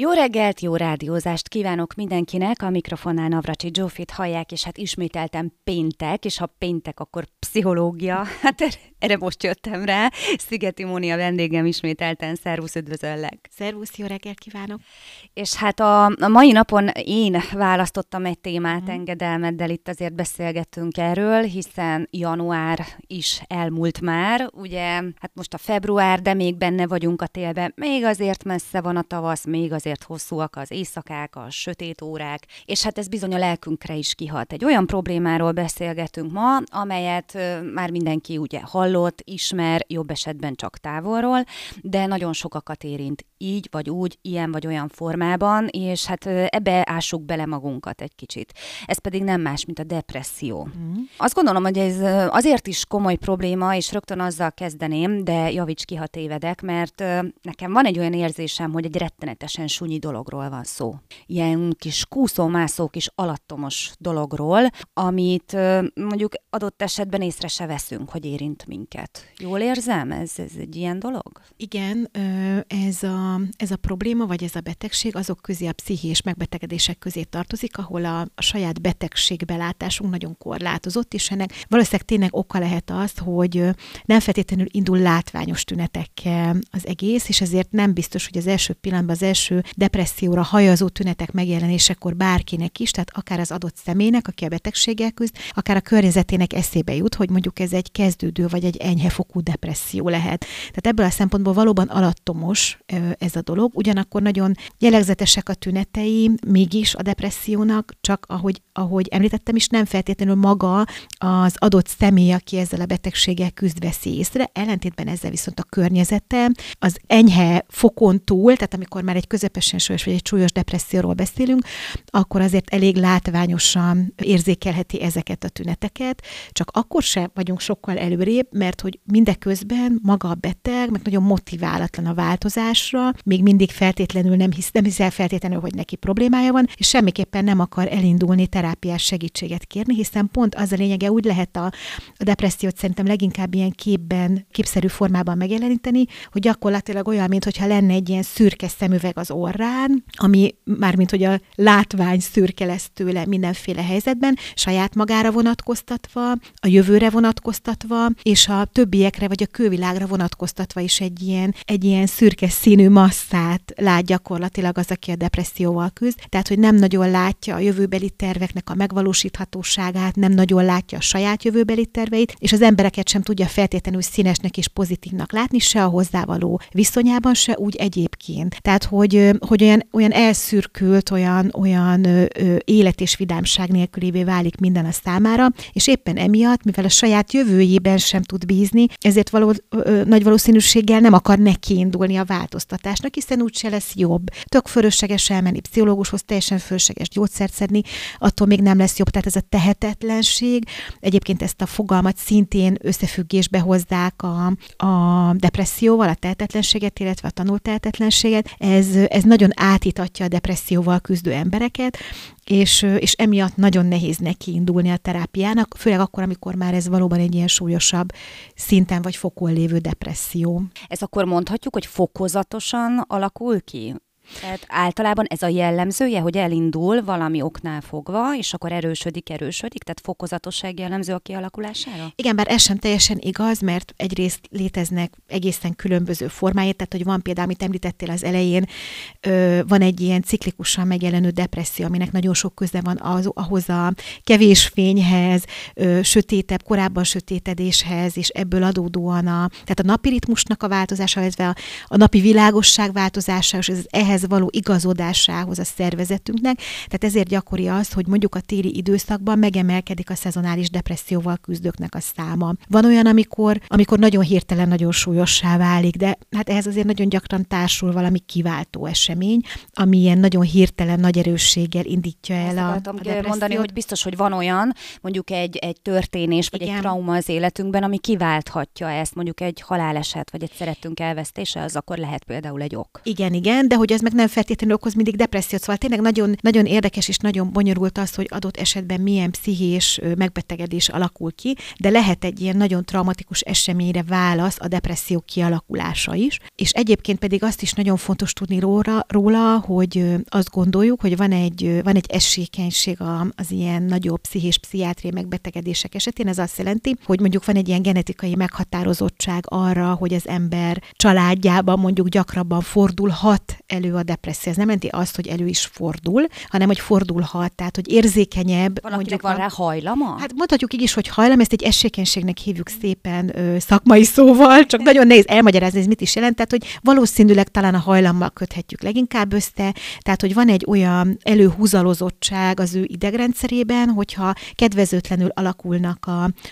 Jó reggelt, jó rádiózást kívánok mindenkinek, a mikrofonnál Navracsics Zsófit hallják, és hát ismételten péntek, és ha péntek, akkor pszichológia. Hát erre most jöttem rá. Szigeti Mónika vendégem ismételten, szervusz, üdvözöllek. Szervusz, jó reggelt kívánok. És hát a mai napon én választottam egy témát engedelmeddel, itt azért beszélgettünk erről, hiszen január is elmúlt már, ugye, hát most a február, de még benne vagyunk a télben, még azért messze van a tavasz, még azért hosszúak az éjszakák, a sötét órák, és hát ez bizony a lelkünkre is kihat. Egy olyan problémáról beszélgetünk ma, amelyet már mindenki ugye hallott, ismer, jobb esetben csak távolról, de nagyon sokakat érint így vagy úgy, ilyen vagy olyan formában, és hát ebbe ássuk bele magunkat egy kicsit. Ez pedig nem más, mint a depresszió. Azt gondolom, hogy ez azért is komoly probléma, és rögtön azzal kezdeném, de javíts ki, ha tévedek, mert nekem van egy olyan érzésem, hogy egy rettenetesen súnyi dologról van szó. Ilyen kis kúszómászó, kis alattomos dologról, amit mondjuk adott esetben észre se veszünk, hogy érint minket. Jól érzem? Ez egy ilyen dolog? Igen, ez a probléma, vagy ez a betegség azok közé, a pszichés megbetegedések közé tartozik, ahol a saját betegségbelátásunk nagyon korlátozott, és ennek valószínűleg tényleg oka lehet az, hogy nem feltétlenül indul látványos tünetekkel az egész, és ezért nem biztos, hogy az első pillanatban, az első depresszióra hajazó tünetek megjelenésekor bárkinek is, tehát akár az adott személynek, aki a betegséggel küzd, akár a környezetének eszébe jut, hogy mondjuk ez egy kezdődő vagy egy enyhe fokú depresszió lehet. Tehát ebből a szempontból valóban alattomos ez a dolog, ugyanakkor nagyon jellegzetesek a tünetei, mégis a depressziónak, csak ahogy említettem is, nem feltétlenül maga az adott személy, aki ezzel a betegséggel küzd, veszi észre, ellentétben ezzel viszont a környezete, az enyhe fokon túl, tehát amikor már egy közepesen súlyos vagy egy súlyos depresszióról beszélünk, akkor azért elég látványosan érzékelheti ezeket a tüneteket, csak akkor sem vagyunk sokkal előrébb, mert hogy mindeközben maga a beteg, meg nagyon motiválatlan a változásra, még mindig feltétlenül nem hiszel feltétlenül, hogy neki problémája van, és semmiképpen nem akar elindulni terápiás segítséget kérni, hiszen pont az a lényege, úgy lehet a depressziót szerintem leginkább ilyen képszerű formában megjeleníteni, hogy gyakorlatilag olyan, mintha lenne egy ilyen szürke szemüveg az orrán, ami mármint, hogy a látvány szürke lesz tőle mindenféle helyzetben, saját magára vonatkoztatva, a jövőre vonatkoztatva, és a többiekre vagy a külvilágra vonatkoztatva is egy ilyen szürke színű masszát lát gyakorlatilag az, aki a depresszióval küzd. Tehát, hogy nem nagyon látja a jövőbeli terveknek a megvalósíthatóságát, nem nagyon látja a saját jövőbeli terveit, és az embereket sem tudja feltétlenül színesnek és pozitívnak látni, se a hozzávaló viszonyában, se úgy egyébként. Tehát, hogy olyan elszürkült, olyan élet és vidámság nélkülévé válik minden a számára, és éppen emiatt, mivel a saját jövőjében sem tud bízni, ezért nagy valószínűséggel nem akar nekiindulni a változtatásnak, hiszen úgyse lesz jobb. Tök fölösleges elmenni pszichológushoz, teljesen fölösleges gyógyszert szedni, attól még nem lesz jobb. Tehát ez a tehetetlenség. Egyébként ezt a fogalmat szintén összefüggésbe hozzák a depresszióval, a tehetetlenséget, illetve a tanult tehetetlenséget. Ez nagyon átítatja a depresszióval küzdő embereket, és emiatt nagyon nehéz nekiindulni a terápiának, főleg akkor, amikor már ez valóban egy ilyen súlyosabb szinten vagy fokon lévő depresszió. Ez akkor mondhatjuk, hogy fokozatosan alakul ki? Tehát általában ez a jellemzője, hogy elindul valami oknál fogva, és akkor erősödik, tehát fokozatosság jellemző a kialakulására? Igen, bár ez sem teljesen igaz, mert egyrészt léteznek egészen különböző formái, tehát hogy van például, amit említettél az elején, van egy ilyen ciklikusan megjelenő depresszió, aminek nagyon sok köze van ahhoz a kevés fényhez, sötétebb, korábban sötétedéshez, és ebből adódóan tehát a napi ritmusnak a változása, illetve a napi világosság változása, és ehhez való igazodásához a szervezetünknek, tehát ezért gyakori az, hogy mondjuk a téli időszakban megemelkedik a szezonális depresszióval küzdőknek a száma. Van olyan, amikor nagyon hirtelen, nagyon súlyossá válik, de hát ehhez azért nagyon gyakran társul valami kiváltó esemény, ami ilyen nagyon hirtelen, nagy erősséggel indítja el a depressziót. Mondani, hogy biztos, hogy van olyan, mondjuk egy történés, vagy egy trauma az életünkben, ami kiválthatja ezt, mondjuk egy haláleset, vagy egy szerettünk elvesztése, az akkor lehet például egy ok. Igen, de hogy ez meg nem feltétlenül okoz mindig depressziót. Szóval tényleg nagyon, nagyon érdekes és nagyon bonyolult az, hogy adott esetben milyen pszichés megbetegedés alakul ki, de lehet egy ilyen nagyon traumatikus eseményre válasz a depresszió kialakulása is. És egyébként pedig azt is nagyon fontos tudni róla, hogy azt gondoljuk, hogy van egy esékenység az ilyen nagyobb pszichés-pszichiátriai megbetegedések esetén. Ez azt jelenti, hogy mondjuk van egy ilyen genetikai meghatározottság arra, hogy az ember családjában mondjuk gyakrabban fordulhat elő a depresszió. Ez nem jelenti azt, hogy elő is fordul, hanem hogy fordulhat, tehát hogy érzékenyebb. Valakinek van rá hajlama? Hát mondhatjuk így is, hogy hajlam, ezt egy esékenységnek hívjuk szépen szakmai szóval, csak nagyon nehéz elmagyarázni, ez mit is jelent, tehát hogy valószínűleg talán a hajlammal köthetjük leginkább össze, tehát hogy van egy olyan előhúzalozottság az ő idegrendszerében, hogyha kedvezőtlenül alakulnak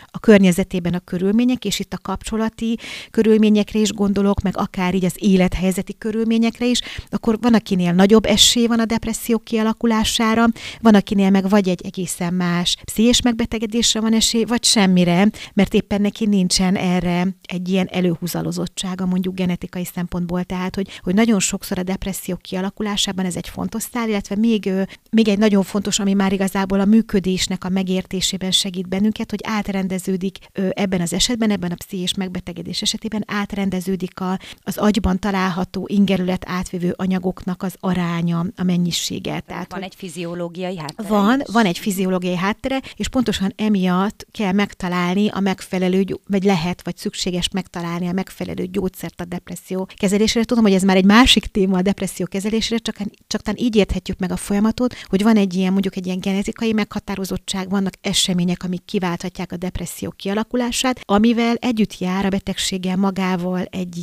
a környezetében a körülmények, és itt a kapcsolati körülményekre is gondolok, meg akár így az élethelyzeti körülményekre is, akkor van, akinél nagyobb esély van a depresszió kialakulására, van, akinél meg vagy egy egészen más pszichés megbetegedésre van esély, vagy semmire, mert éppen neki nincsen erre egy ilyen előhúzalozottsága mondjuk genetikai szempontból, tehát hogy nagyon sokszor a depresszió kialakulásában ez egy fontos szál, illetve még egy nagyon fontos, ami már igazából a működésnek a megértésében segít bennünket, hogy átrendeződik ebben az esetben, ebben a pszichés megbetegedés esetében átrendeződik az agyban található ingerület átvevő anyagoknak az aránya, a mennyisége. Tehát van egy fiziológiai háttere. Van egy fiziológiai háttere, és pontosan emiatt kell megtalálni a megfelelő, vagy lehet, vagy szükséges megtalálni a megfelelő gyógyszert a depresszió kezelésére. Tudom, hogy ez már egy másik téma a depresszió kezelésére, csak talán így érthetjük meg a folyamatot, hogy van egy ilyen, mondjuk egy ilyen genetikai meghatározottság, vannak események, amik kiválthatják a depresszió kialakulását, amivel együtt jár a betegséggel magával egy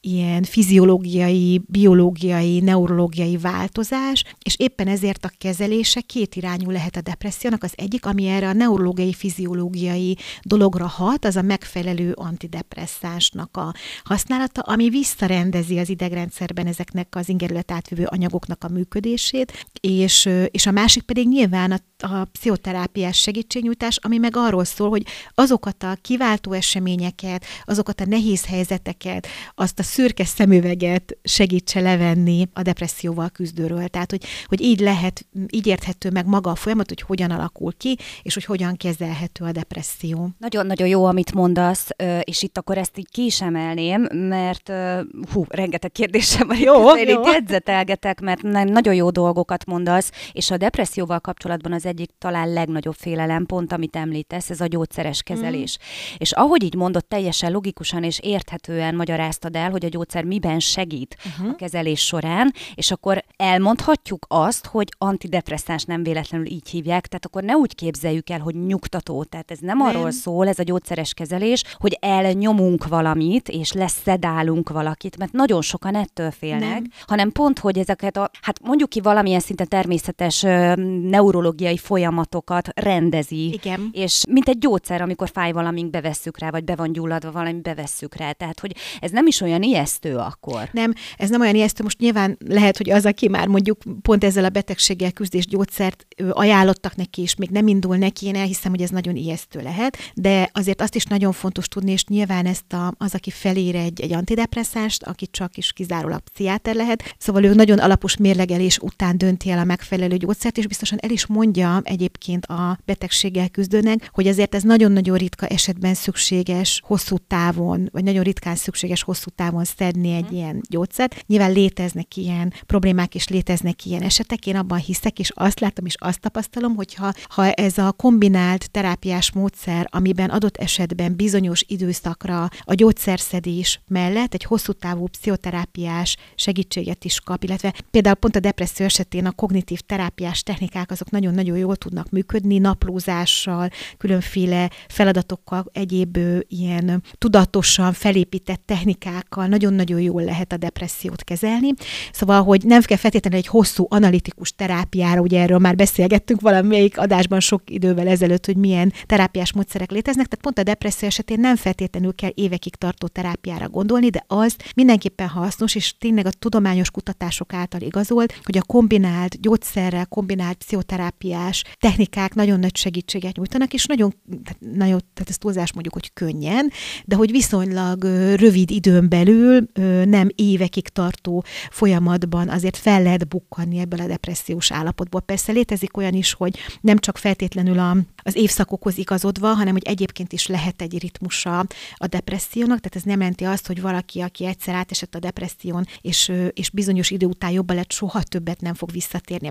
ilyen fiziológiai, biológiai, neurológiai változás, és éppen ezért a kezelése két irányú lehet a depressziónak. Az egyik, ami erre a neurológiai, fiziológiai dologra hat, az a megfelelő antidepresszánsnak a használata, ami visszarendezi az idegrendszerben ezeknek az ingerület átvevő anyagoknak a működését, és a másik pedig nyilván a pszichoterápiás segítségnyújtás, ami meg arról szól, hogy azokat a kiváltó eseményeket, azokat a nehéz helyzeteket, azt a szürke szemüveget segítse levenni a depresszióval küzdőről. Tehát, hogy így érthető meg maga a folyamat, hogy hogyan alakul ki, és hogy hogyan kezelhető a depresszió. Nagyon-nagyon jó, amit mondasz, és itt akkor ezt így ki is emelném, mert rengeteg kérdésem van, jegyzetelgetek, mert nagyon jó dolgokat mondasz, és a depresszióval kapcsolatban az egyik talán legnagyobb félelempont, amit említesz, ez a gyógyszeres kezelés. És ahogy így mondod, teljesen logikusan és érthetően magyaráztad el, hogy a gyógyszer miben segít a kezelés során, és akkor elmondhatjuk azt, hogy antidepresszáns nem véletlenül így hívják, tehát akkor ne úgy képzeljük el, hogy nyugtató, tehát ez nem arról szól, ez a gyógyszeres kezelés, hogy elnyomunk valamit, és leszedálunk valakit, mert nagyon sokan ettől félnek, hanem pont, hogy ezeket a, hát mondjuk ki valamilyen szinten természetes neurológiai folyamatokat rendezi. Igen. És mint egy gyógyszer, amikor fáj valamink, bevesszük rá, vagy be van gyulladva valami, bevesszük rá. Tehát, hogy ez nem is olyan ijesztő akkor. Nem, ez nem olyan ijesztő. Most nyilván lehet, hogy az, aki már mondjuk pont ezzel a betegséggel küzdés gyógyszert ajánlottak neki, és még nem indul neki, én elhiszem, hogy ez nagyon ijesztő lehet, de azért azt is nagyon fontos tudni, és nyilván ezt az, aki felír egy antidepresszánst, aki csak is kizárólag pszichiáter lehet, szóval ő nagyon alapos mérlegelés után dönti el a megfelelő gyógyszert, és biztosan el is mondja egyébként a betegséggel küzdőnek, hogy azért ez nagyon-nagyon ritka esetben szükséges hosszú távon, vagy nagyon ritkán szükséges hosszú távon szedni egy ilyen gyógyszert. Nyilván léteznek ilyen problémák, és léteznek ilyen esetek, én abban hiszek, és azt látom, és azt tapasztalom, hogy ha ez a kombinált terápiás módszer, amiben adott esetben bizonyos időszakra a gyógyszerszedés mellett egy hosszú távú pszichoterápiás segítséget is kap, illetve például pont a depresszió esetén a kognitív terápiás technikák azok nagyon-nagyon jól tudnak működni, naplózással, különféle feladatokkal, egyéb ilyen tudatosan felépített technikákkal nagyon-nagyon jól lehet a depressziót kezelni. Szóval, hogy nem kell feltétlenül egy hosszú analitikus terápiára, ugye erről már beszélgettünk valamelyik adásban sok idővel ezelőtt, hogy milyen terápiás módszerek léteznek, tehát pont a depresszió esetén nem feltétlenül kell évekig tartó terápiára gondolni, de az mindenképpen hasznos, és tényleg a tudományos kutatások által igazolt, hogy a kombinált gyógyszerrel, kombinált pszichoterápiás technikák nagyon nagy segítséget nyújtanak, és nagyon tehát ez túlzás mondjuk, hogy könnyen, de hogy viszonylag rövid időn belül, nem évekig tartó folyamatban azért fel lehet bukkanni ebből a depressziós állapotból. Persze létezik olyan is, hogy nem csak feltétlenül az évszakokhoz igazodva, hanem hogy egyébként is lehet egy ritmusa a depressziónak, tehát ez nem jelenti azt, hogy valaki, aki egyszer átesett a depresszión, és bizonyos idő után jobban lett, soha többet nem fog visszatérni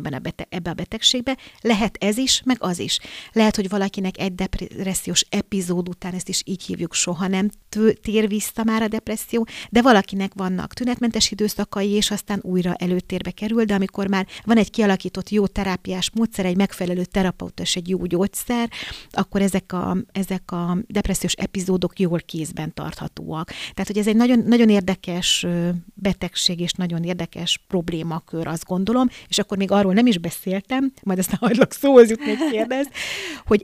ebbe a betegségbe. Lehet ez is, meg az is. Lehet, hogy valakinek egy depressziós epizód után, ezt is így hívjuk, soha nem tér vissza már a depresszió, de valakinek vannak tünetmentes időszakai, és aztán újra előtérbe kerül, de amikor már van egy kialakított jó terápiás módszer, egy megfelelő terapeuta és egy jó gyógyszer, akkor ezek a depressziós epizódok jól kézben tarthatóak. Tehát, hogy ez egy nagyon, nagyon érdekes betegség és nagyon érdekes problémakör, azt gondolom, és akkor még arról nem is beszéltem, majd aztán hagylak szóhoz jutni, hogy kérdezd, hogy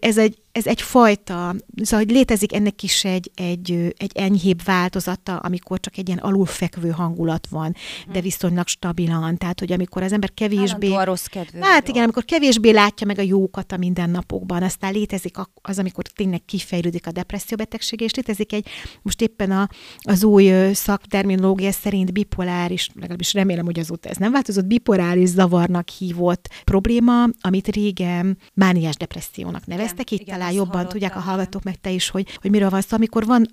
ez egy fajta, szóval létezik ennek is egy enyhébb változata, amikor csak egy ilyen alulfekvő hangulat van, de viszonylag stabilan. Tehát, hogy amikor az ember kevésbé... Állandó a rossz kedvű. Hát igen, amikor kevésbé látja meg a jókat a mindennapokban, aztán létezik az, amikor tényleg kifejlődik a depresszió betegsége, és létezik egy, most éppen az új szakterminológia szerint bipoláris, legalábbis remélem, hogy azóta ez nem változott, bipoláris zavarnak hívott probléma, amit régen mániás depressziónak neveztek, itt talán jobban tudják a hallgatók, meg te is, hogy miről van szó,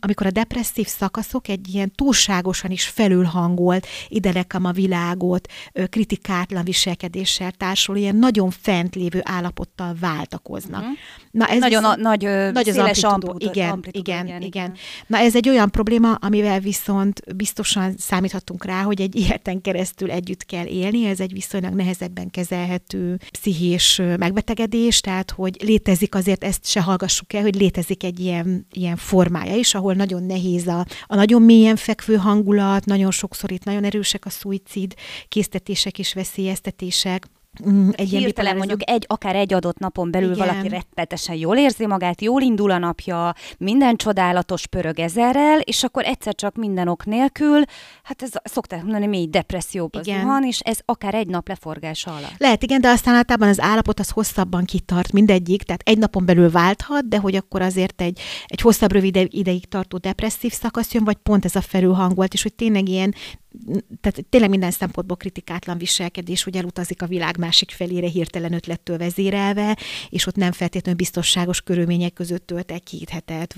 amikor a depresszív szakaszok egy ilyen túlságosan is felülhangolt, ide nekem a világot, kritikátlan viselkedéssel társul, ilyen nagyon fent lévő állapottal váltakoznak. Uh-huh. Na, ez nagyon nagy széles amplitudó. Na ez egy olyan probléma, amivel viszont biztosan számíthatunk rá, hogy egy életen keresztül együtt kell élni, ez egy viszonylag nehezebben kezelhető pszichés megbetegedés, tehát hogy létezik, azért ezt se hallgassuk el, hogy létezik egy ilyen formája is, ahol nagyon nehéz a nagyon mélyen fekvő hangulat, nagyon sokszor itt nagyon erősek a szuicid késztetések és veszélyeztetések. Hirtelen mondjuk akár egy adott napon belül valaki rettenetesen jól érzi magát, jól indul a napja, minden csodálatos, pörög ezerrel, és akkor egyszer csak minden ok nélkül, hát ez szokták mondani, mély depresszióban van, és ez akár egy nap leforgása alatt. Lehet, igen, de aztán általában az állapot az hosszabban kitart mindegyik, tehát egy napon belül válthat, de hogy akkor azért egy hosszabb, rövid ideig tartó depresszív szakasz jön, vagy pont ez a felülhangolt, és hogy tényleg ilyen, tehát tényleg minden szempontból kritikátlan viselkedés, hogy elutazik a világ másik felére hirtelen ötlettől vezérelve, és ott nem feltétlenül biztonságos körülmények között tölt egy-két hetet,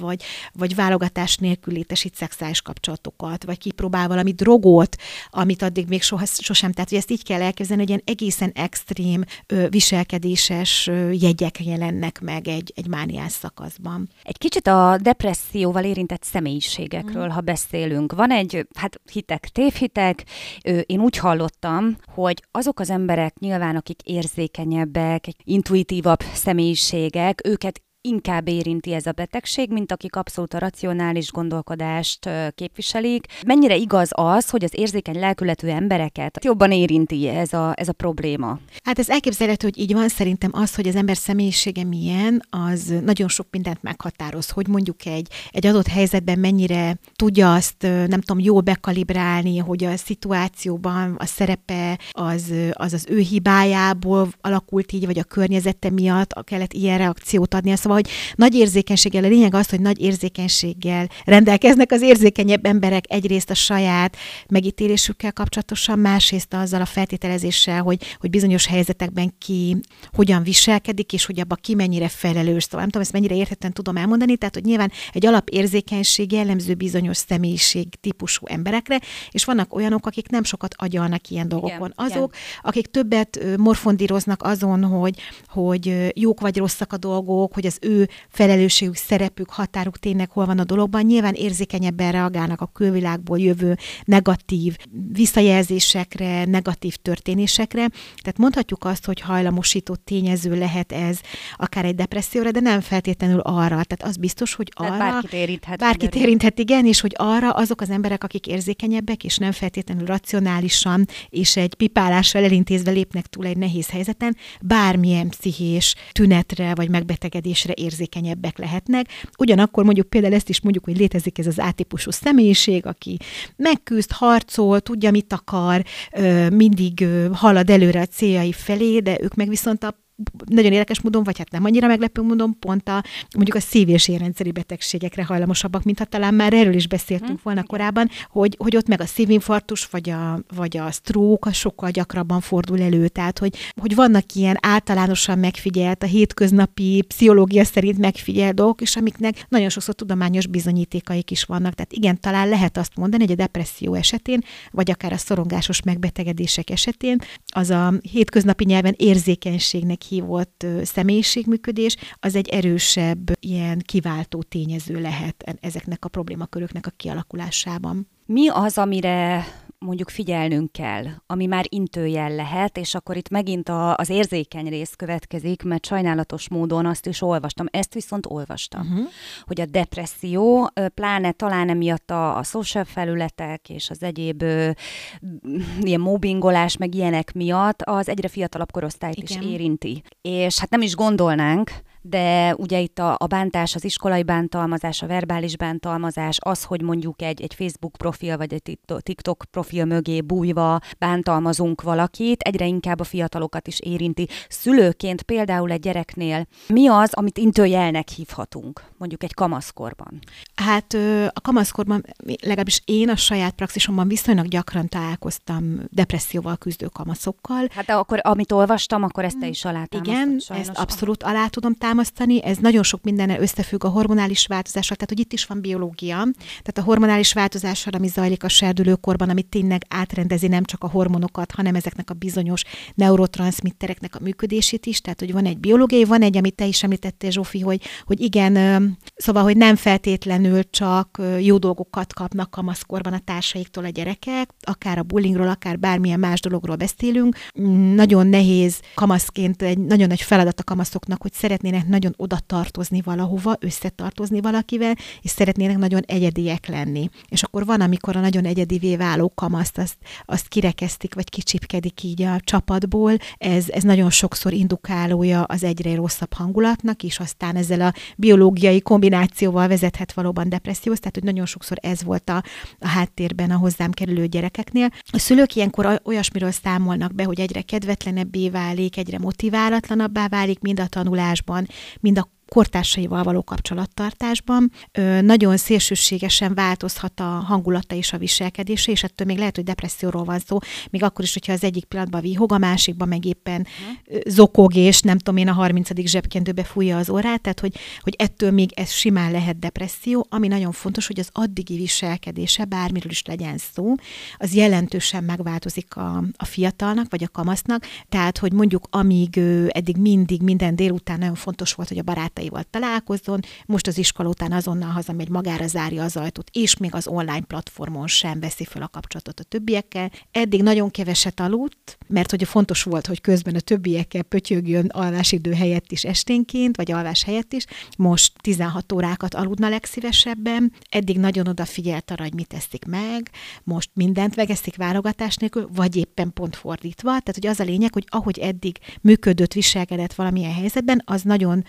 vagy válogatás nélkül létesít szexuális kapcsolatokat, vagy kipróbál valami drogot, amit addig még sosem. Tehát, hogy ezt így kell elképzelni, hogy ilyen egészen extrém viselkedéses jegyek jelennek meg egy mániás szakaszban. Egy kicsit a depresszióval érintett személyiségekről, ha beszélünk. Van egy, hát hitek, tévhitek. Én úgy hallottam, hogy azok az emberek nyilván, akik érzékenyebbek, intuitívabb személyiségek, őket inkább érinti ez a betegség, mint akik abszolút a racionális gondolkodást képviselik. Mennyire igaz az, hogy az érzékeny lelkületű embereket jobban érinti ez a probléma? Hát ez elképzelhető, hogy így van. Szerintem az, hogy az ember személyisége milyen, az nagyon sok mindent meghatároz, hogy mondjuk egy adott helyzetben mennyire tudja azt, nem tudom, jól bekalibrálni, hogy a szituációban a szerepe az ő hibájából alakult így, vagy a környezete miatt kellett ilyen reakciót adnia. Szóval, hogy nagy érzékenységgel, a lényeg az, hogy nagy érzékenységgel rendelkeznek az érzékenyebb emberek egyrészt a saját megítélésükkel kapcsolatosan, másrészt azzal a feltételezéssel, hogy bizonyos helyzetekben ki hogyan viselkedik, és hogy abba ki mennyire felelős. Szóval nem tudom, ezt mennyire érthetően tudom elmondani, tehát hogy nyilván egy alapérzékenység jellemző bizonyos személyiség típusú emberekre, és vannak olyanok, akik nem sokat agyalnak ilyen dolgokon. Akik többet morfondíroznak azon, hogy jók vagy rosszak a dolgok, hogy az ő felelősségük, szerepük, határuk tényleg hol van a dologban, nyilván érzékenyebben reagálnak a külvilágból jövő negatív visszajelzésekre, negatív történésekre. Tehát mondhatjuk azt, hogy hajlamosító tényező lehet ez akár egy depresszióra, de nem feltétlenül arra. Tehát az biztos, hogy arra... Bárkit érinthet, igen, és hogy arra azok az emberek, akik érzékenyebbek, és nem feltétlenül racionálisan, és egy pipálással elintézve lépnek túl egy nehéz helyzeten, bármilyen pszichés tünetre, vagy megbetegedésre érzékenyebbek lehetnek. Ugyanakkor mondjuk például ezt is mondjuk, hogy létezik ez az A-típusú személyiség, aki megküzd, harcol, tudja, mit akar, mindig halad előre a céljai felé, de ők meg viszont a nagyon érdekes módon, vagy hát nem annyira meglepő módon, pont mondjuk a szív- és érrendszeri betegségekre hajlamosabbak, mint ha talán már erről is beszéltünk volna korábban, hogy ott meg a szívinfarktus, vagy a stroke sokkal gyakrabban fordul elő, tehát hogy vannak ilyen általánosan megfigyelt, a hétköznapi pszichológia szerint megfigyelt dolgok, és amiknek nagyon sokszor tudományos bizonyítékaik is vannak. Tehát igen, talán lehet azt mondani, hogy a depresszió esetén, vagy akár a szorongásos megbetegedések esetén az a hétköznapi nyelven érzékenységnek hívott személyiségműködés, az egy erősebb ilyen kiváltó tényező lehet ezeknek a problémaköröknek a kialakulásában. Mi az, amire mondjuk figyelnünk kell, ami már intőjel lehet, és akkor itt megint az érzékeny rész következik, mert sajnálatos módon azt is olvastam, hogy a depresszió, pláne talán emiatt a social felületek és az egyéb ilyen mobbingolás, meg ilyenek miatt az egyre fiatalabb korosztályt is érinti. És hát nem is gondolnánk, de ugye itt a bántás, az iskolai bántalmazás, a verbális bántalmazás, az, hogy mondjuk egy Facebook profil vagy egy TikTok profil mögé bújva bántalmazunk valakit, egyre inkább a fiatalokat is érinti. Szülőként például egy gyereknél mi az, amit intőjelnek hívhatunk, mondjuk egy kamaszkorban? Hát a kamaszkorban, legalábbis én a saját praxisomban viszonylag gyakran találkoztam depresszióval küzdő kamaszokkal. Hát akkor, amit olvastam, akkor ezt te is alátámasztod. Igen, sajnos. Ezt abszolút alá tudom támasztani, ez nagyon sok mindennel összefügg a hormonális változással, tehát hogy itt is van biológia, tehát a hormonális változással, ami zajlik a serdülőkorban, ami tényleg átrendezi nem csak a hormonokat, hanem ezeknek a bizonyos neurotranszmittereknek a működését is, tehát hogy van egy biológiai, van egy, amit te is említettél, Zsófi, hogy igen, szóval, hogy nem feltétlenül csak jó dolgokat kapnak kamaszkorban a társaiktól a gyerekek, akár a bullyingról, akár bármilyen más dologról beszélünk. Nagyon nehéz kamaszként, egy nagyon nagy feladat a kamaszoknak, hogy szeretnének nagyon oda tartozni valahova, összetartozni valakivel, és szeretnének nagyon egyediek lenni. És akkor van, amikor a nagyon egyedivé váló kamaszt, azt kirekesztik, vagy kicsipkedik így a csapatból. Ez nagyon sokszor indukálója az egyre rosszabb hangulatnak, és aztán ezzel a biológiai kombinációval vezethet valóban depresszióhoz, tehát hogy nagyon sokszor ez volt a háttérben a hozzám kerülő gyerekeknél. A szülők ilyenkor olyasmiről számolnak be, hogy egyre kedvetlenebbé válik, egyre motiválatlanabbá válik, mind a tanulásban, mind a kortársaival való kapcsolattartásban. Nagyon szélsőségesen változhat a hangulata és a viselkedése, és ettől még lehet, hogy depresszióról van szó, még akkor is, hogyha az egyik pillanatban vihog, a másikban meg éppen zokog, és nem tudom én, a 30. zsebkendőbe fújja az orrát, tehát hogy ettől még ez simán lehet depresszió, ami nagyon fontos, hogy az addigi viselkedése, bármiről is legyen szó, az jelentősen megváltozik a fiatalnak, vagy a kamasznak, tehát hogy mondjuk amíg eddig mindig minden délután nagyon fontos volt, hogy a barátaival találkozzon, most az iskola után azonnal hazamegy, magára zárja az ajtót, és még az online platformon sem veszi fel a kapcsolatot a többiekkel. Eddig nagyon keveset aludt, mert hogy fontos volt, hogy közben a többiekkel pötyögjön alvásidő helyett is esténként, vagy alvás helyett is. Most 16 órákat aludna legszívesebben, eddig nagyon odafigyelt arra, hogy mit eszik meg, most mindent megeszik válogatás nélkül, vagy éppen pont fordítva. Tehát hogy az a lényeg, hogy ahogy eddig működött, viselkedett valamilyen helyzetben, az nagyon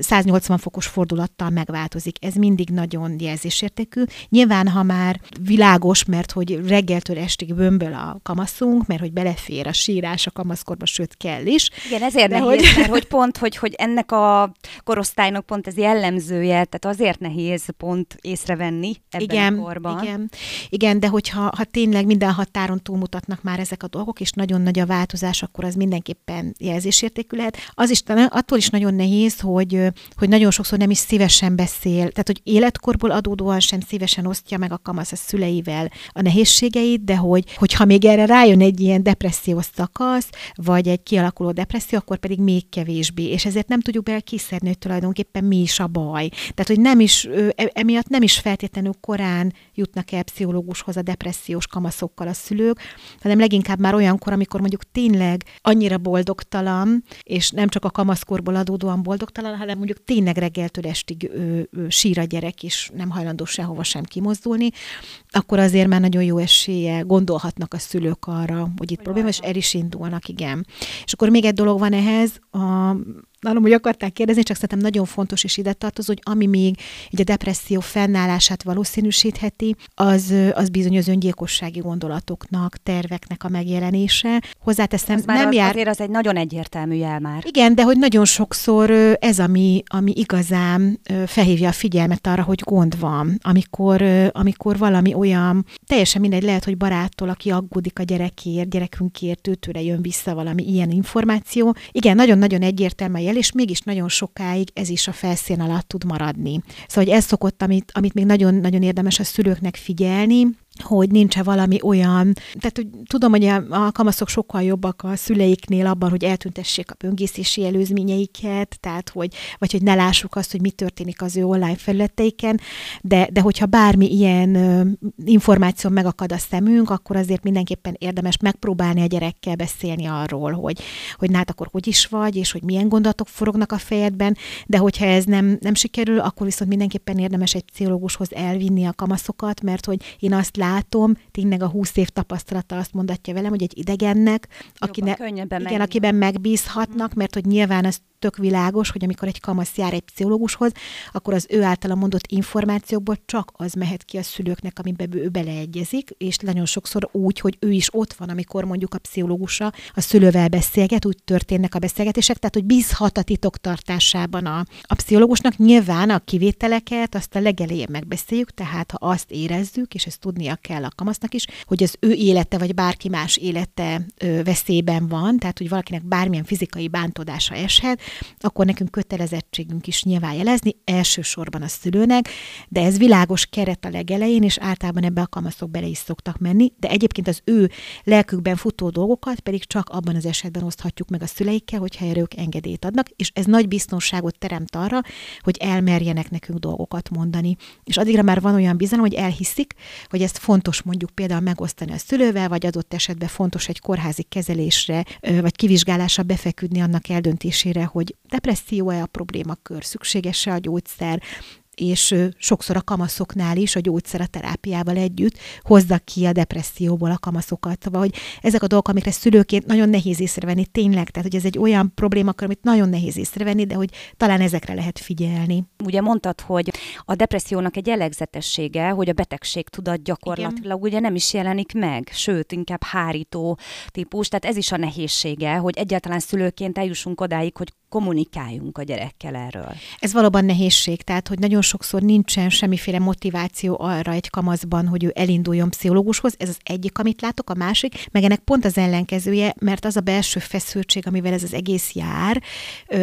180 fokos fordulattal megváltozik. Ez mindig nagyon jelzésértékű. Nyilván, ha már világos, mert hogy reggeltől estig bömböl a kamaszunk, mert hogy belefér a sírás a kamaszkorba, sőt kell is. Igen, ezért nehéz, mert hogy pont, hogy ennek a korosztálynak pont ez jellemzője, tehát azért nehéz pont észrevenni ebben a korban. Igen, de hogyha tényleg minden határon túlmutatnak már ezek a dolgok, és nagyon nagy a változás, akkor az mindenképpen jelzésértékű lehet. Az is, attól is nagyon nehéz, hogy nagyon sokszor nem is szívesen beszél, tehát hogy életkorból adódóan sem szívesen osztja meg a kamasz a szüleivel a nehézségeit, de hogyha még erre rájön egy ilyen depressziós szakasz, vagy egy kialakuló depresszió, akkor pedig még kevésbé, és ezért nem tudjuk bele kiszedni, hogy tulajdonképpen mi is a baj. Tehát hogy nem is, emiatt nem is feltétlenül korán jutnak el pszichológushoz a depressziós kamaszokkal a szülők, hanem leginkább már olyankor, amikor mondjuk tényleg annyira boldogtalan, és nem csak a kamaszkorból adódóan boldogtalan, hanem mondjuk tényleg reggeltől estig sír a gyerek, és nem hajlandó sehova sem kimozdulni, akkor azért már nagyon jó esélye gondolhatnak a szülők arra, hogy itt probléma, és el is indulnak, igen. És akkor még egy dolog van ehhez, Nálam, hogy akarták kérdezni, csak szerintem nagyon fontos és ide tartozó, hogy ami még így a depresszió fennállását valószínűsítheti, az bizony az öngyilkossági gondolatoknak, terveknek a megjelenése. Hozzáteszem, az nem jár... Azért az egy nagyon egyértelmű jel már. Igen, de hogy nagyon sokszor ez, ami igazán felhívja a figyelmet arra, hogy gond van, amikor valami olyan, teljesen mindegy, lehet, hogy baráttól, aki aggódik a gyerekünkért, őtőle jön vissza valami ilyen információ. Igen, nagyon-nagyon egyértelmű jel, és mégis nagyon sokáig ez is a felszín alatt tud maradni. Szóval, hogy ez szokott, amit még nagyon-nagyon érdemes a szülőknek figyelni, hogy nincs-e valami olyan, tehát hogy tudom, hogy a kamaszok sokkal jobbak a szüleiknél abban, hogy eltüntessék a böngészési előzményeiket, tehát vagy hogy ne lássuk azt, hogy mi történik az ő online felületeiken, de hogyha bármi ilyen információ megakad a szemünk, akkor azért mindenképpen érdemes megpróbálni a gyerekkel beszélni arról, hogy hát akkor hogy is vagy, és hogy milyen gondolatok forognak a fejedben, de hogyha ez nem sikerül, akkor viszont mindenképpen érdemes egy pszichológushoz elvinni a kamaszokat, mert hogy én azt látom, tényleg a 20 év tapasztalata azt mondatja velem, hogy egy idegennek, akiben megbízhatnak, mert hogy nyilván ez tök világos, hogy amikor egy kamasz jár egy pszichológushoz, akkor az ő általa mondott információkból csak az mehet ki a szülőknek, amiben ő beleegyezik, és nagyon sokszor úgy, hogy ő is ott van, amikor mondjuk a pszichológusa a szülővel beszélget, úgy történnek a beszélgetések, tehát hogy bízhat a titoktartásában a pszichológusnak. Nyilván a kivételeket azt a legelején megbeszéljük, tehát ha azt érezzük, és ezt tudnia kell a kamasznak is, hogy az ő élete vagy bárki más élete veszélyben van, tehát hogy valakinek bármilyen fizikai bántódása eshet, akkor nekünk kötelezettségünk is nyilván jelezni, elsősorban a szülőnek, de ez világos keret a legelején, és általában ebbe a kamaszok bele is szoktak menni, de egyébként az ő lelkükben futó dolgokat pedig csak abban az esetben oszthatjuk meg a szüleikkel, hogyha erők engedélyt adnak, és ez nagy biztonságot teremt arra, hogy elmerjenek nekünk dolgokat mondani. És addigra már van olyan bizalom, hogy elhiszik, hogy ezt fontos mondjuk például megosztani a szülővel, vagy adott esetben fontos egy kórházi kezelésre, vagy kivizsgálásra befeküdni annak eldöntésére, hogy depresszió-e a problémakör, szükséges-e a gyógyszer, és sokszor a kamaszoknál is a gyógyszer a terápiával együtt hozza ki a depresszióból a kamaszokat. Szóval, hogy ezek a dolgok, amikre szülőként nagyon nehéz észrevenni, tényleg, tehát hogy ez egy olyan problémakör, amit nagyon nehéz észrevenni, de hogy talán ezekre lehet figyelni. Ugye mondtad, hogy a depressziónak egy jellegzetessége, hogy a betegség tudat gyakorlatilag ugye nem is jelenik meg, sőt, inkább hárító típus, tehát ez is a nehézsége, hogy egyáltalán szülőként eljussunk odáig, hogy kommunikáljunk a gyerekkel erről. Ez valóban nehézség, tehát hogy nagyon sokszor nincsen semmiféle motiváció arra egy kamaszban, hogy ő elinduljon pszichológushoz, ez az egyik, amit látok, a másik, meg ennek pont az ellenkezője, mert az a belső feszültség, amivel ez az egész jár,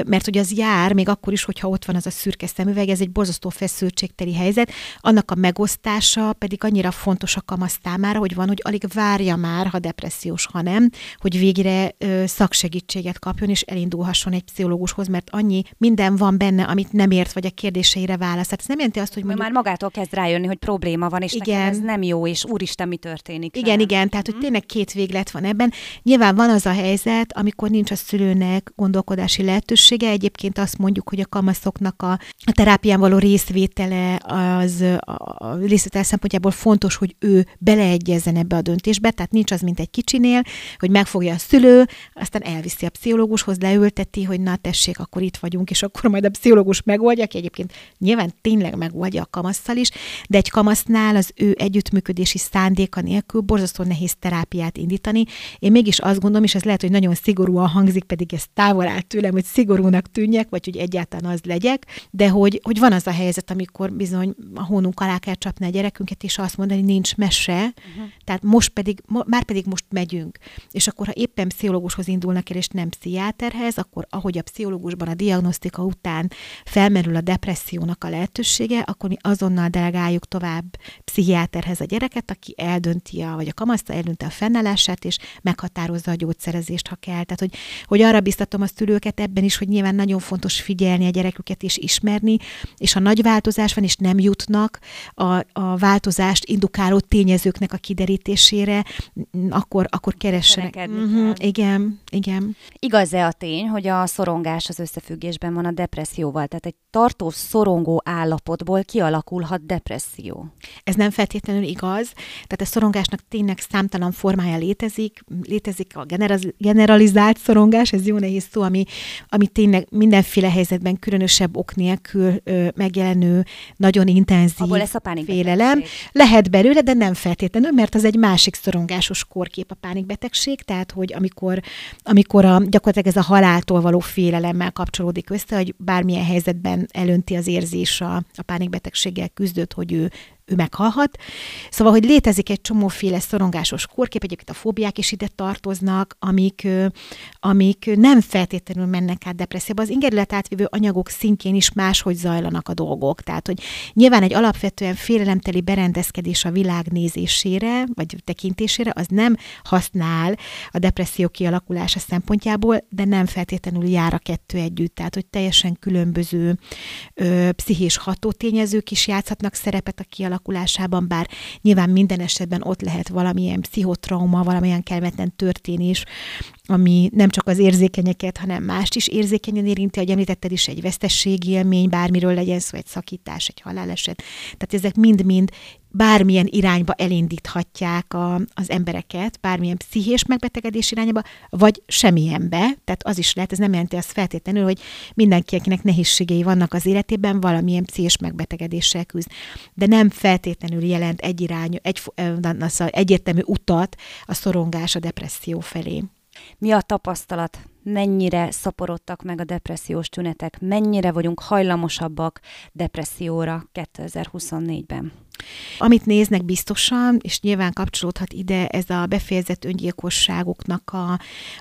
mert hogy az jár még akkor is, hogyha ott van az a szürke szemüveg, ez egy borzasztó feszültségteli helyzet, annak a megosztása pedig annyira fontos a kamasz számára, hogy van, hogy alig várja már, ha depressziós, ha nem, hogy végre szaksegítséget kapjon és elindulhasson egy pszichológushoz, mert annyi minden van benne, amit nem ért, vagy a kérdéseire válasz. Tehát ez nem jelenti azt, hogy mondjuk... Már magától kezd rájönni, hogy probléma van, és igen, nekem ez nem jó, és úristen, mi történik. Igen, igen, tehát hogy tényleg két véglet van ebben. Nyilván van az a helyzet, amikor nincs a szülőnek gondolkodási lehetősége. Egyébként azt mondjuk, hogy a kamaszoknak a terápián való részvétele a részvétel szempontjából fontos, hogy ő beleegyezzen ebbe a döntésbe, tehát nincs az, mint egy kicsinél, hogy megfogja a szülő, aztán elviszi a pszichológushoz, leülteti, hogy na tessék, akkor itt vagyunk, és akkor majd a pszichológus megoldja, aki egyébként nyilván tényleg megoldja a kamasszal is, de egy kamasznál az ő együttműködési szándéka nélkül borzasztó nehéz terápiát indítani. Én mégis azt gondolom, és ez lehet, hogy nagyon szigorúan hangzik, pedig ez távol áll tőlem, hogy szigorúnak tűnjek, vagy hogy egyáltalán az legyek, de hogy van az a helyzet, amikor bizony a hónunk alá kell csapni a gyerekünket, és azt mondani, hogy nincs mese, tehát most megyünk. És akkor, ha éppen pszichológushoz indulnak el, és nem pszichiáterhez, akkor ahogy a pszichológusban a diagnosztika után felmerül a depressziónak a lehetősége, akkor mi azonnal delegáljuk tovább pszichiáterhez a gyereket, aki eldönti, vagy a kamaszta eldönti a fennállását, és meghatározza a gyógyszerezést, ha kell. Tehát, hogy arra biztatom a szülőket ebben is, hogy nyilván nagyon fontos figyelni a gyereküket és ismerni, és ha nagy változás van, és nem jutnak a változást indukáló tényezőknek a kiderítésére, akkor keressenek. Igen. Igaz-e a tény, hogy a szorongás szorongás az összefüggésben van a depresszióval, tehát egy tartós szorongó állapotból kialakulhat depresszió. Ez nem feltétlenül igaz, tehát a szorongásnak tényleg számtalan formája létezik, létezik a generalizált szorongás, ez jó nehéz szó, ami tényleg mindenféle helyzetben különösebb ok nélkül megjelenő, nagyon intenzív félelem. Lehet belőle, de nem feltétlenül, mert az egy másik szorongásos korkép a pánikbetegség, tehát hogy amikor gyakorlatilag ez a haláltól való félelemmel kapcsolódik össze, hogy bármilyen helyzetben elönti az érzés a pánikbetegséggel küzdőt, hogy ő meghalhat. Szóval, hogy létezik egy csomóféle szorongásos korkép, egyébként a fóbiák is ide tartoznak, amik nem feltétlenül mennek át depresszióba. Az ingerület átvívő anyagok szintjén is máshogy zajlanak a dolgok. Tehát, hogy nyilván egy alapvetően félelemteli berendezkedés a világ nézésére, vagy tekintésére, az nem használ a depresszió kialakulása szempontjából, de nem feltétlenül jár a kettő együtt. Tehát, hogy teljesen különböző pszichés hatótényezők is játszhatnak szerepet a kialakulásában, bár nyilván minden esetben ott lehet valamilyen pszichotrauma, valamilyen kellemetlen történés, ami nem csak az érzékenyeket, hanem mást is érzékenyen érinti, ahogy említetted is, egy vesztességélmény, bármiről legyen szó, egy szakítás, egy haláleset. Tehát ezek mind-mind bármilyen irányba elindíthatják az embereket, bármilyen pszichés megbetegedés irányába, vagy semmilyenbe, tehát az is lehet, ez nem jelenti azt feltétlenül, hogy mindenki, akinek nehézségei vannak az életében, valamilyen pszichés megbetegedéssel küzd. De nem feltétlenül jelent egyértelmű utat a szorongás a depresszió felé. Mi a tapasztalat? Mennyire szaporodtak meg a depressziós tünetek? Mennyire vagyunk hajlamosabbak depresszióra 2024-ben? Amit néznek biztosan, és nyilván kapcsolódhat ide ez a befejezett öngyilkosságoknak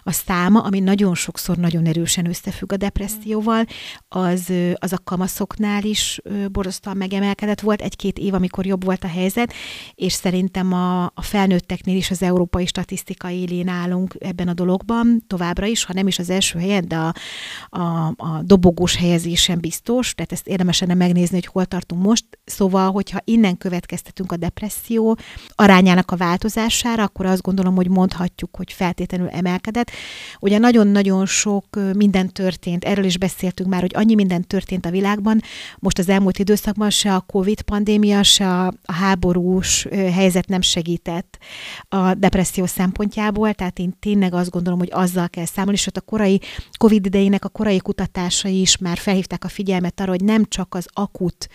a száma, ami nagyon sokszor nagyon erősen összefügg a depresszióval, az a kamaszoknál is borzasztóan megemelkedett volt, 1-2 év, amikor jobb volt a helyzet, és szerintem a felnőtteknél is az európai statisztika élén állunk ebben a dologban, továbbra is, ha nem is az első helyen, de a dobogós helyezésen biztos, tehát ezt érdemes lenne megnézni, hogy hol tartunk most, szóval, hogyha innen következtetünk a depresszió arányának a változására, akkor azt gondolom, hogy mondhatjuk, hogy feltétlenül emelkedett. Ugye nagyon-nagyon sok minden történt, erről is beszéltünk már, hogy annyi minden történt a világban, most az elmúlt időszakban se a COVID-pandémia, se a háborús helyzet nem segített a depresszió szempontjából, tehát én tényleg azt gondolom, hogy azzal kell számolni, és ott a korai COVID idejének a korai kutatásai is már felhívták a figyelmet arra, hogy nem csak az akut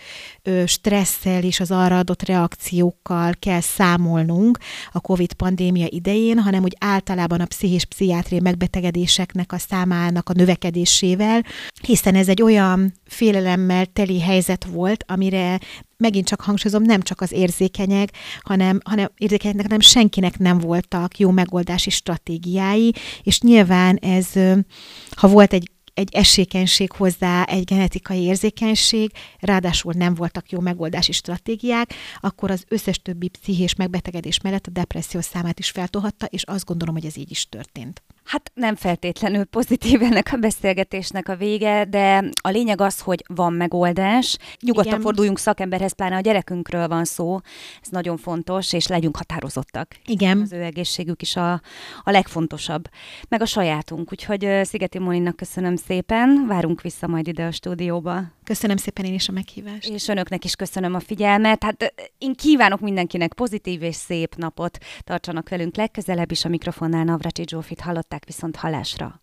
stresszel és az arra adott reakciókkal kell számolnunk a COVID-pandémia idején, hanem úgy általában a pszichiátriai megbetegedéseknek a számának a növekedésével, hiszen ez egy olyan félelemmel teli helyzet volt, amire megint csak hangsúlyozom, nem csak az érzékenyek, hanem senkinek nem voltak jó megoldási stratégiái, és nyilván ez, ha volt egy esékenység hozzá, egy genetikai érzékenység, ráadásul nem voltak jó megoldási stratégiák, akkor az összes többi pszichés megbetegedés mellett a depresszió számát is feltolhatta, és azt gondolom, hogy ez így is történt. Hát nem feltétlenül pozitív ennek a beszélgetésnek a vége, de a lényeg az, hogy van megoldás. Nyugodtan forduljunk szakemberhez, pláne a gyerekünkről van szó, ez nagyon fontos, és legyünk határozottak. Igen. Az ő egészségük is a legfontosabb, meg a sajátunk. Úgyhogy Szigeti Móninak köszönöm szépen, várunk vissza majd ide a stúdióba. Köszönöm szépen én is a meghívást. És önöknek is köszönöm a figyelmet. Hát én kívánok mindenkinek pozitív és szép napot. Tartsanak velünk legközelebb is, a mikrofonnál Navracsics Zsófit hallották, viszont hallásra.